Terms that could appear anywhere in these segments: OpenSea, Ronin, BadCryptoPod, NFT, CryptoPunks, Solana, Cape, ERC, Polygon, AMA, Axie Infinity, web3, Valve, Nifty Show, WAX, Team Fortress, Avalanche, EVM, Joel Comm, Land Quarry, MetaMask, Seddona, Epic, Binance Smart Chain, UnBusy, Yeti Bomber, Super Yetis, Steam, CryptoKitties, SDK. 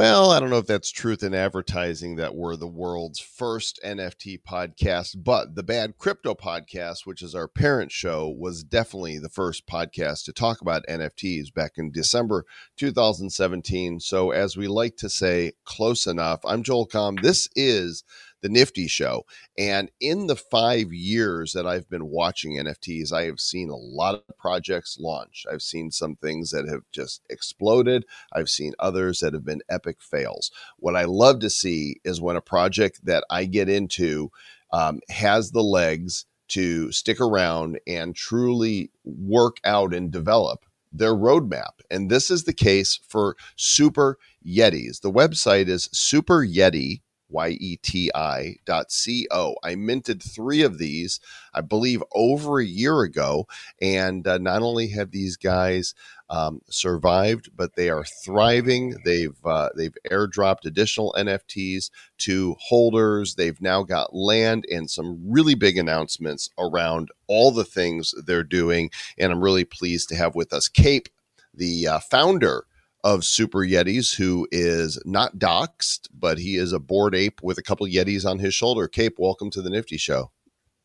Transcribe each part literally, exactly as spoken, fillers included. Well, I don't know if that's truth in advertising that we're the world's first N F T podcast, but the Bad Crypto Podcast, which is our parent show, was definitely the first podcast to talk about N F Ts back in December two thousand seventeen. So as we like to say, close enough. I'm Joel Comm. This is the Nifty Show. And in the five years that I've been watching N F Ts, I have seen a lot of projects launch. I've seen some things that have just exploded. I've seen others that have been epic fails. What I love to see is when a project that I get into um, has the legs to stick around and truly work out and develop their roadmap. And this is the case for Super Yetis. The website is Super Yeti. Y E T I dot C O. I minted three of these, I believe, over a year ago. And uh, not only have these guys um, survived, but they are thriving. They've uh, they've airdropped additional N F Ts to holders. They've now got land and some really big announcements around all the things they're doing. And I'm really pleased to have with us Cape, the uh, founder of Super Yetis, who is not doxxed, but he is a Bored Ape with a couple of Yetis on his shoulder. Cape, welcome to the Nifty Show.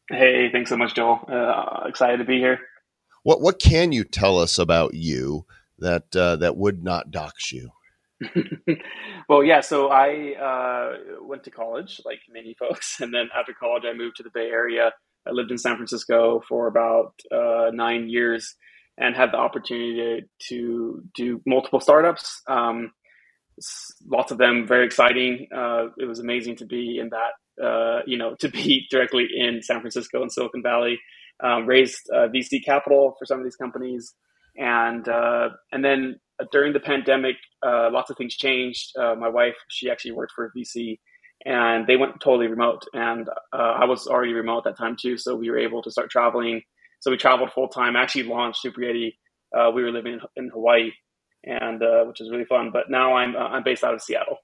Hey, thanks so much, Joel. Uh, excited to be here. What what can you tell us about you that uh, that would not dox you? Well, yeah, so I uh, went to college, like many folks, and then after college, I moved to the Bay Area. I lived in San Francisco for about uh, nine years. And had the opportunity to, to do multiple startups, um, lots of them very exciting. Uh, it was amazing to be in that, uh, you know, to be directly in San Francisco and Silicon Valley, um, raised uh, V C capital for some of these companies. And uh, and then during the pandemic, uh, lots of things changed. Uh, my wife, she actually worked for a V C and they went totally remote. And uh, I was already remote at that time too. So we were able to start traveling. So we traveled full time. Actually launched Super Yeti. Uh, we were living in, in Hawaii, and uh, which is really fun. But now I'm uh, I'm based out of Seattle.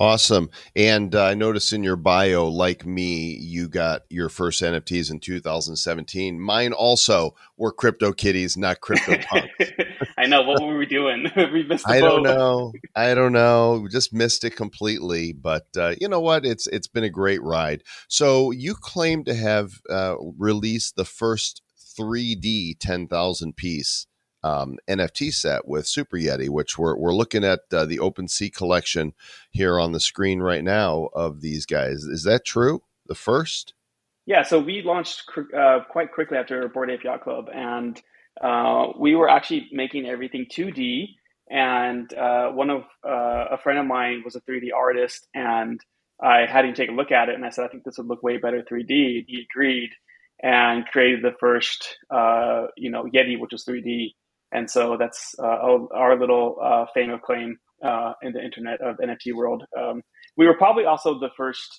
Awesome. And uh, I noticed in your bio, like me, you got your first N F Ts in two thousand seventeen. Mine also were CryptoKitties, not CryptoPunks. I know. What were we doing? we missed. The I boat. don't know. I don't know. We just missed it completely. But uh, you know what? It's it's been a great ride. So you claim to have uh, released the first three D ten thousand piece um, N F T set with Super Yeti, which we're we're looking at uh, the OpenSea collection here on the screen right now of these guys. Is that true? The first? Yeah. So we launched uh, quite quickly after Bored Ape Yacht Club and. Uh, we were actually making everything two D, and uh, one of uh, a friend of mine was a three D artist, and I had him take a look at it, and I said, I think this would look way better three D. He agreed, and created the first, uh, you know, Yeti, which was three D, and so that's uh, our little uh, fame acclaim uh, in the internet of N F T world. Um, we were probably also the first,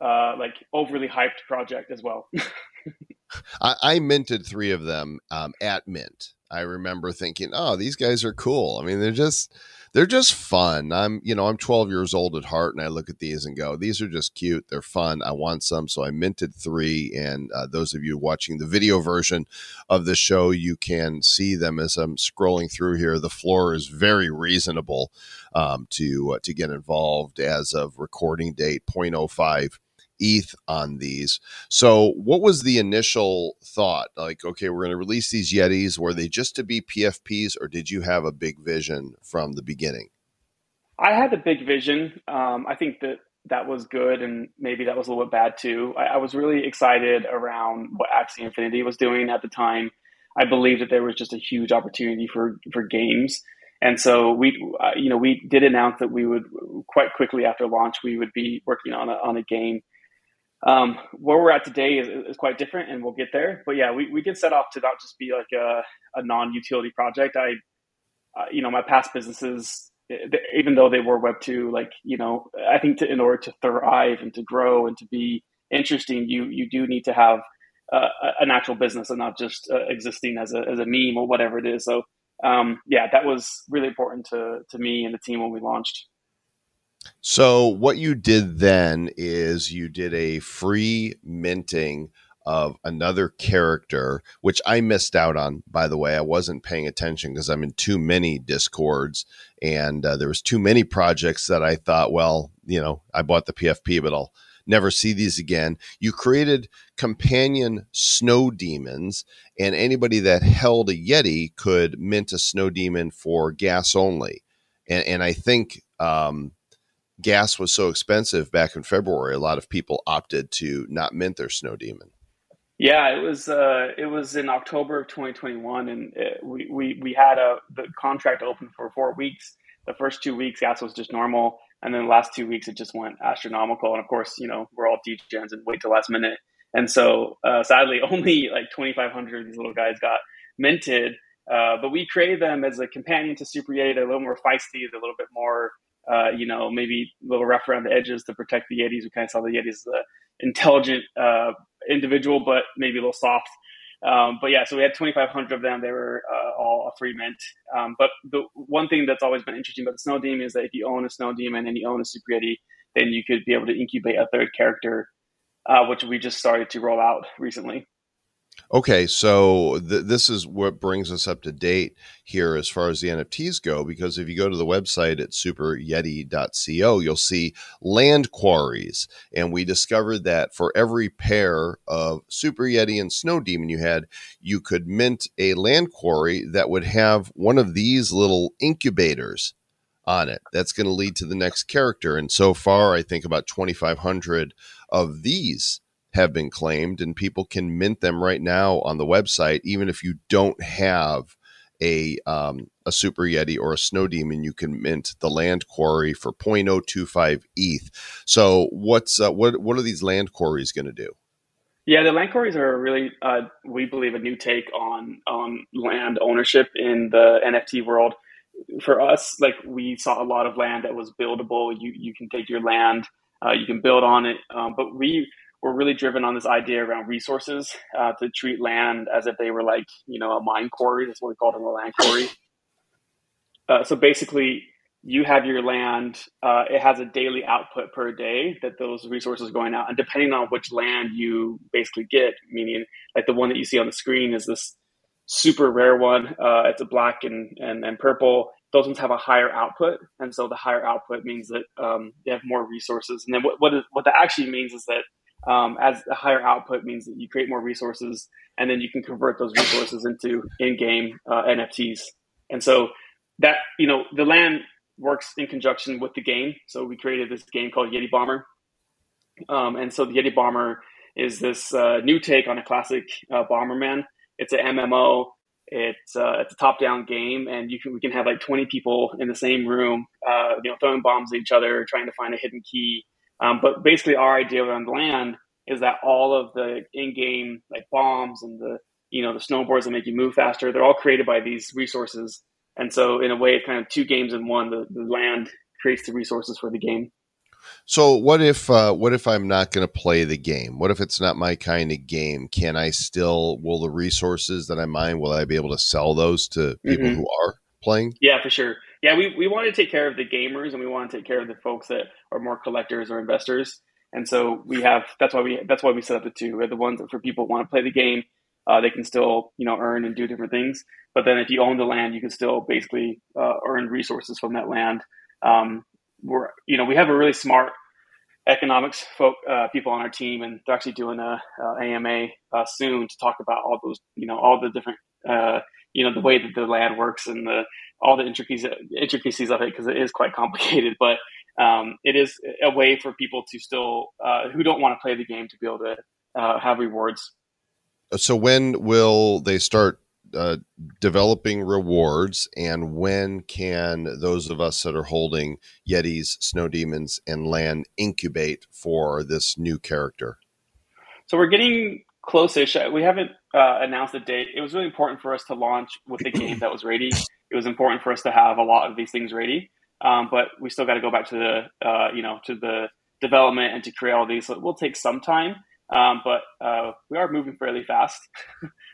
uh, like, overly hyped project as well. I, I minted three of them um, at mint. I remember thinking, oh, these guys are cool. I mean, they're just they're just fun. I'm, you know, I'm twelve years old at heart, and I look at these and go, these are just cute. They're fun. I want some. So I minted three. And uh, those of you watching the video version of the show, you can see them as I'm scrolling through here. The floor is very reasonable um, to uh, to get involved as of recording date zero point zero five. E T H on these. So what was the initial thought? Like, okay, we're going to release these Yetis. Were they just to be P F Ps, or did you have a big vision from the beginning? I had a big vision. Um, I think that that was good, and maybe that was a little bit bad too. I, I was really excited around what Axie Infinity was doing at the time. I believed that there was just a huge opportunity for, for games. And so we, uh, you know, we did announce that we would quite quickly after launch, we would be working on a, on a game. Um, where we're at today is, is quite different, and we'll get there. But yeah, we, we did set off to not just be like a, a non-utility project. I, uh, you know, my past businesses, even though they were web two, like, you know, I think to, in order to thrive and to grow and to be interesting, you you do need to have uh, an actual business and not just uh, existing as a as a meme or whatever it is. So um, yeah, that was really important to to me and the team when we launched. So what you did then is you did a free minting of another character, which I missed out on, by the way. I wasn't paying attention because I'm in too many Discords, and uh, there was too many projects that I thought, well, you know, I bought the P F P, but I'll never see these again. You created companion snow demons, and anybody that held a Yeti could mint a snow demon for gas only. And, and I think um, gas was so expensive back in February, a lot of people opted to not mint their snow demon. Yeah, it was uh, it was in October of twenty twenty-one, and it, we, we, we had a the contract open for four weeks. The first two weeks, gas was just normal. And then the last two weeks, it just went astronomical. And of course, you know, we're all D Js and wait till last minute. And so uh, sadly, only like twenty-five hundred of these little guys got minted. Uh, but we created them as a companion to Super Yeti. They're a little more feisty. They're a little bit more, uh, you know, maybe a little rough around the edges to protect the Yetis. We kind of saw the Yetis as an intelligent uh, individual, but maybe a little soft. Um, but yeah, so we had twenty-five hundred of them. They were uh, all a free mint. Um, but the one thing that's always been interesting about the Snow Demon is that if you own a Snow Demon and you own a Super Yeti, then you could be able to incubate a third character, uh, which we just started to roll out recently. Okay, so th- this is what brings us up to date here as far as the N F Ts go, because if you go to the website at super yeti dot co, you'll see land quarries. And we discovered that for every pair of Super Yeti and Snow Demon you had, you could mint a land quarry that would have one of these little incubators on it. That's going to lead to the next character. And so far, I think about twenty-five hundred of these have been claimed, and people can mint them right now on the website. Even if you don't have a um, a Super Yeti or a Snow Demon, you can mint the land quarry for zero point zero two five E T H. So what's uh, what what are these land quarries going to do? Yeah, the land quarries are really uh, we believe a new take on on land ownership in the N F T world. For us, like we saw a lot of land that was buildable. You you can take your land, uh, you can build on it, um, but we. We're really driven on this idea around resources uh, to treat land as if they were like, you know, a mine quarry. That's what we call them, a land quarry. Uh, so basically, you have your land. Uh, it has a daily output per day that those resources are going out. And depending on which land you basically get, meaning like the one that you see on the screen is this super rare one. Uh, it's a black and, and, and purple. Those ones have a higher output. And so the higher output means that um, they have more resources. And then what what, is, what that actually means is that Um, as a higher output means that you create more resources, and then you can convert those resources into in-game uh, N F Ts. And so that, you know, the land works in conjunction with the game. So we created this game called Yeti Bomber. Um, and so the Yeti Bomber is this uh, new take on a classic uh, Bomberman. It's an M M O. It's, uh, it's a top-down game, and you can we can have like twenty people in the same room, uh, you know, throwing bombs at each other, trying to find a hidden key. Um, but basically, our idea around land is that all of the in-game like bombs and the you know the snowboards that make you move faster, they're all created by these resources. And so, in a way, it's kind of two games in one. The, the land creates the resources for the game. So, what if uh, what if I'm not going to play the game? What if it's not my kind of game? Can I still? Will the resources that I mine, will I be able to sell those to people mm-hmm. who are playing? Yeah, for sure. Yeah, we, we want to take care of the gamers, and we want to take care of the folks that are more collectors or investors. And so we have that's why we that's why we set up the two. We're the ones that for people who want to play the game, uh, they can still you know earn and do different things. But then if you own the land, you can still basically uh, earn resources from that land. Um, we're you know we have a really smart economics folk uh, people on our team, and they're actually doing a, a A M A uh, soon to talk about all those you know all the different. Uh, you know, the way that the land works and the, all the intricacies, intricacies of it, because it is quite complicated, but um, it is a way for people to still, uh, who don't want to play the game to be able to uh, have rewards. So when will they start uh, developing rewards, and when can those of us that are holding Yetis, Snow Demons, and land incubate for this new character? So we're getting close-ish. We haven't uh, announced a date. It was really important for us to launch with a game that was ready. It was important for us to have a lot of these things ready, um, but we still got to go back to the, uh, you know, to the development and to create all these. So it will take some time, um, but uh, we are moving fairly fast.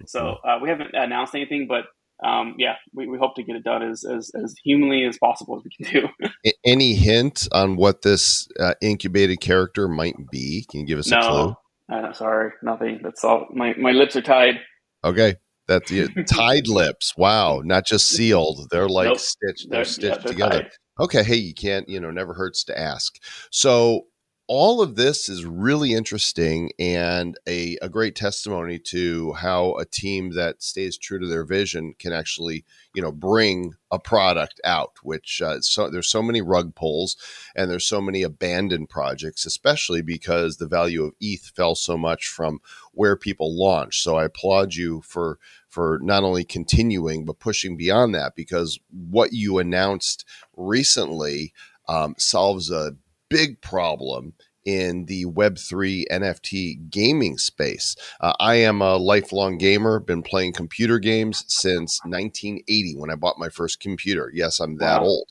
so uh, we haven't announced anything, but um, yeah, we, we hope to get it done as, as, as humanly as possible as we can do. Any hint on what this uh, incubated character might be? Can you give us no. a clue? Uh, sorry, nothing. That's all. My my lips are tied. Okay, that's it. Tied lips. Wow, not just sealed. They're like nope. stitched. They're, they're stitched yeah, they're together. Tied. Okay, hey, you can't. You know, never hurts to ask. So all of this is really interesting and a a great testimony to how a team that stays true to their vision can actually, you know, bring a product out, which uh, so there's so many rug pulls and there's so many abandoned projects, especially because the value of E T H fell so much from where people launched. So I applaud you for for not only continuing, but pushing beyond that, because what you announced recently um, solves a big problem in the web three N F T gaming space. Uh, I am a lifelong gamer, been playing computer games since nineteen eighty when I bought my first computer. Yes, I'm that wow. old.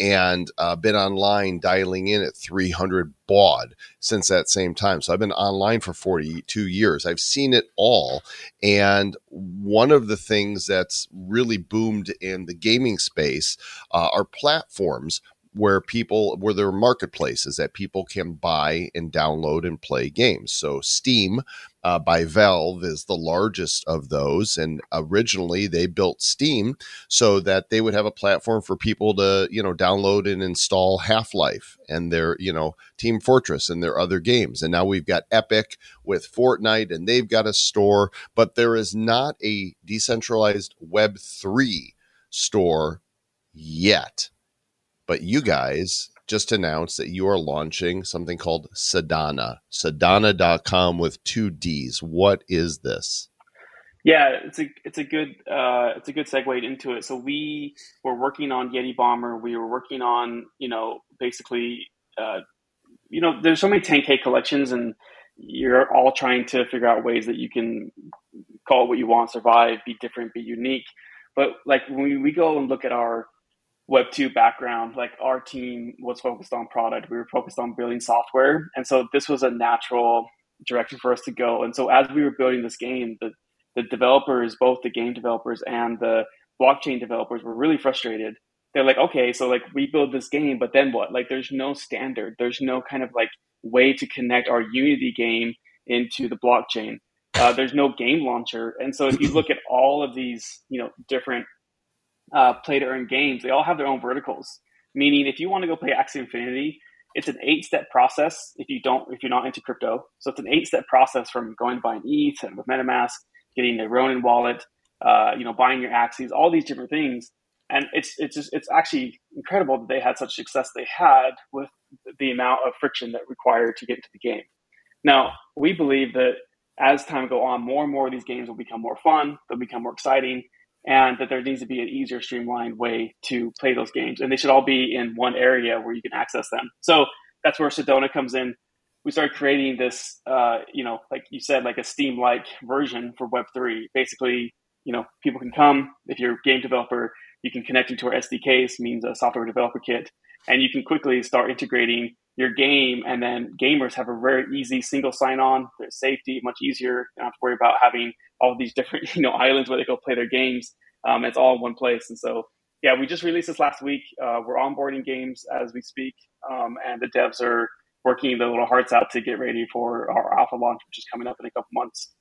And uh, been online dialing in at three hundred baud since that same time. So I've been online for forty-two years. I've seen it all. And one of the things that's really boomed in the gaming space uh, are platforms where people, where there are marketplaces that people can buy and download and play games. So Steam uh, by Valve is the largest of those. And originally they built Steam so that they would have a platform for people to, you know, download and install Half Life and their, you know, Team Fortress and their other games. And now we've got Epic with Fortnite and they've got a store, but there is not a decentralized web three store yet. But you guys just announced that you are launching something called Seddona, Seddona dot com with two D's. What is this? Yeah, it's a it's a good uh, it's a good segue into it. So we were working on Yeti Bomber. We were working on, you know, basically, uh, you know, there's so many ten K collections and you're all trying to figure out ways that you can call it what you want, survive, be different, be unique. But like when we, we go and look at our web two background, like our team was focused on product. We were focused on building software. And so this was a natural direction for us to go. And so as we were building this game, the, the developers, both the game developers and the blockchain developers, were really frustrated. They're like, okay, so like we build this game, but then what? Like there's no standard. There's no kind of like way to connect our Unity game into the blockchain. Uh, there's no game launcher. And so if you look at all of these, you know, different Uh, play to earn games, they all have their own verticals. Meaning, if you want to go play Axie Infinity, it's an eight-step process. If you don't, if you're not into crypto, so it's an eight-step process from going to buy an E T H and with MetaMask, getting a Ronin wallet, uh, you know, buying your Axies, all these different things. And it's it's just, it's actually incredible that they had such success they had with the amount of friction that required to get into the game. Now, we believe that as time go on, more and more of these games will become more fun. They'll become more exciting. And that there needs to be an easier, streamlined way to play those games. And they should all be in one area where you can access them. So that's where Seddona comes in. We started creating this, uh, you know, like you said, like a Steam-like version for web three. Basically, you know, people can come. If you're a game developer, you can connect into our S D Ks, means a software developer kit. And you can quickly start integrating your game. And then gamers have a very easy single sign-on. There's safety, much easier. You don't have to worry about having all these different, you know, islands where they go play their games. Um, it's all in one place. And so, yeah, we just released this last week. Uh, we're onboarding games as we speak. Um, and the devs are working their little hearts out to get ready for our alpha launch, which is coming up in a couple months.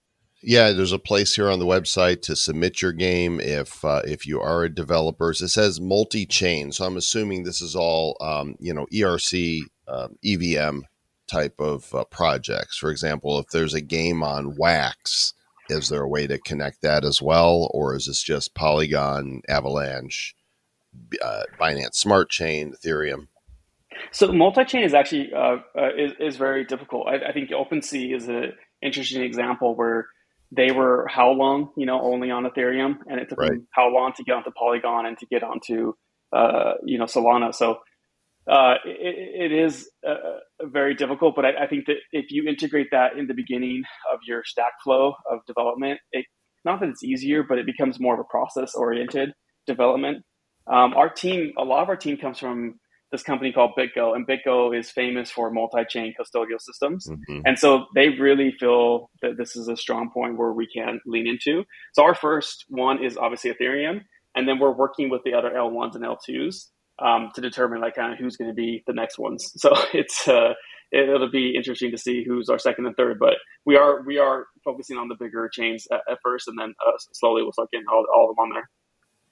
Yeah, there's a place here on the website to submit your game if uh, if you are a developer. It says multi-chain. So I'm assuming this is all, um, you know, E R C, um, E V M type of uh, projects. For example, if there's a game on WAX, is there a way to connect that as well, or is this just Polygon, Avalanche, uh, Binance Smart Chain, Ethereum? So multi-chain is actually uh, uh, is, is very difficult. I, I think OpenSea is an interesting example where they were how long, you know, only on Ethereum, and it took right. them how long to get onto Polygon and to get onto, uh, you know, Solana. So uh, it, it is uh, very difficult, but I, I think that if you integrate that in the beginning of your stack flow of development, it, not that it's easier, but it becomes more of a process-oriented development. Um, our team, a lot of our team comes from this company called BitGo, and BitGo is famous for multi-chain custodial systems. Mm-hmm. And so they really feel that this is a strong point where we can lean into. So our first one is obviously Ethereum, and then we're working with the other L ones and L twos. um, to determine like kind of who's going to be the next ones. So it's uh, it, it'll be interesting to see who's our second and third. But we are we are focusing on the bigger chains at, at first, and then uh, slowly we'll start getting all, all of them on there.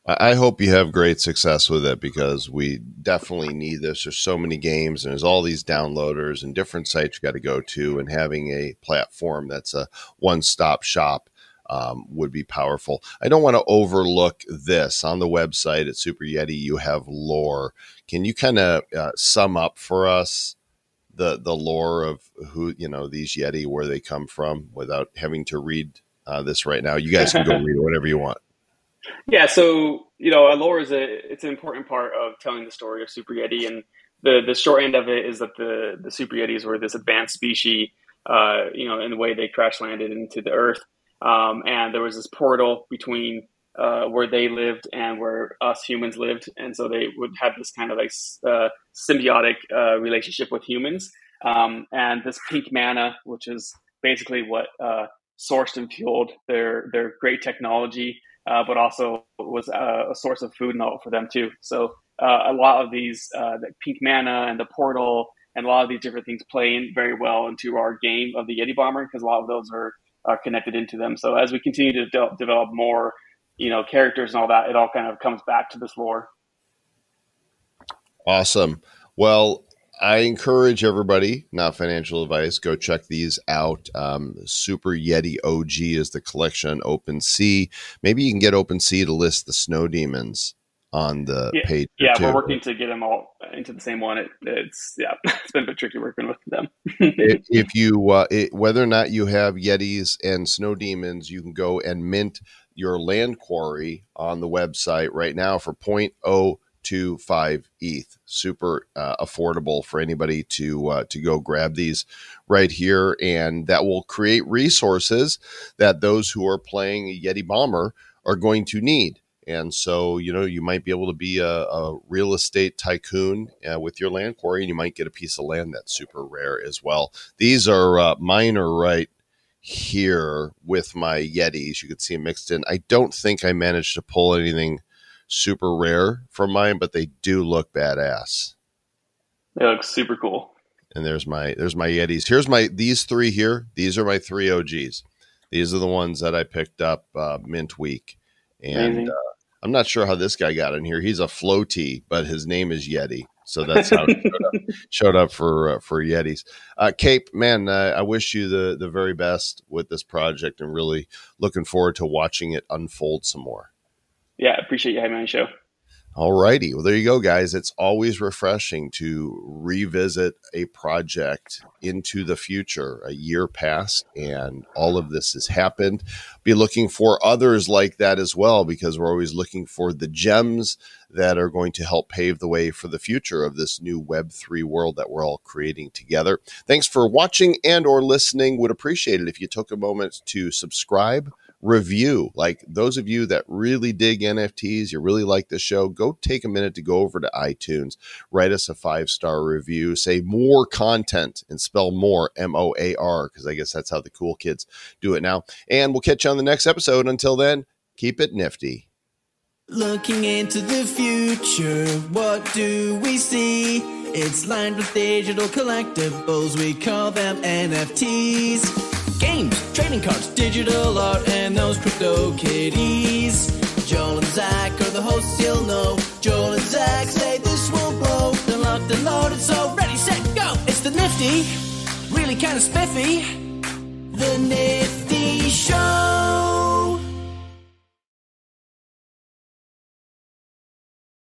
I hope you have great success with it, because we definitely need this. There's so many games and there's all these downloaders and different sites you got to go to, and having a platform that's a one-stop shop um, would be powerful. I don't want to overlook this. On the website at Super Yeti, you have lore. Can you kind of uh, sum up for us the the lore of who, you know, these Yeti, where they come from, without having to read uh, this right now? You guys can go read it whenever you want. Yeah, so, you know, lore is a it's an important part of telling the story of Super Yeti, and the, the short end of it is that the, the Super Yetis were this advanced species, uh, you know, in the way they crash landed into the Earth, um, and there was this portal between uh, where they lived and where us humans lived, and so they would have this kind of like uh, symbiotic uh, relationship with humans, um, and this pink mana, which is basically what uh, sourced and fueled their their great technology. Uh, but also was uh, a source of food and all for them too. So uh, a lot of these, uh, the pink mana and the portal and a lot of these different things play in very well into our game of the Yeti Bomber, because a lot of those are, are connected into them. So as we continue to de- develop more, you know, characters and all that, it all kind of comes back to this lore. Awesome. Well, I encourage everybody, not financial advice, go check these out. Um, Super Yeti O G is the collection on OpenSea. Maybe you can get OpenSea to list the snow demons on the yeah, page. Yeah, we're working to get them all into the same one. It, it's yeah, it's been a bit tricky working with them. if, if you, uh, it, whether or not you have Yetis and snow demons, you can go and mint your land quarry on the website right now for zero point zero two five E T H. Super uh, affordable for anybody to uh, to go grab these right here, and that will create resources that those who are playing a Yeti Bomber are going to need. And so, you know, you might be able to be a, a real estate tycoon uh, with your land quarry, and you might get a piece of land that's super rare as well. These are uh, mine are right here with my Yetis. You can see them mixed in. I don't think I managed to pull anything super rare from mine, but they do look badass. They look super cool. And there's my there's my Yetis. Here's my these three here. These are my three O Gs. These are the ones that I picked up uh, mint week. And uh, I'm not sure how this guy got in here. He's a floaty, but his name is Yeti, so that's how it showed up, showed up for uh, for Yetis. Uh, Cape, man, uh, I wish you the the very best with this project, and really looking forward to watching it unfold some more. Yeah, appreciate you having me on the show. All righty. Well, there you go, guys. It's always refreshing to revisit a project into the future. A year passed and all of this has happened. Be looking for others like that as well, because we're always looking for the gems that are going to help pave the way for the future of this new web three world that we're all creating together. Thanks for watching and or listening. Would appreciate it if you took a moment to subscribe, review. Like those of you that really dig N F Ts, you really like the show, go take a minute to go over to iTunes, write us a five-star review, say more content, and spell more M O A R, because I guess that's how the cool kids do it now. And we'll catch you on the next episode. Until then, keep it nifty. Looking into the future, what do we see? It's lined with digital collectibles, we call them N F Ts. Games, trading cards, digital art, and those CryptoKitties. Joel and Zach are the hosts, you'll know. Joel and Zach say this will blow. They're locked and loaded, so ready, set, go. It's the Nifty, really kind of spiffy. The Nifty Show.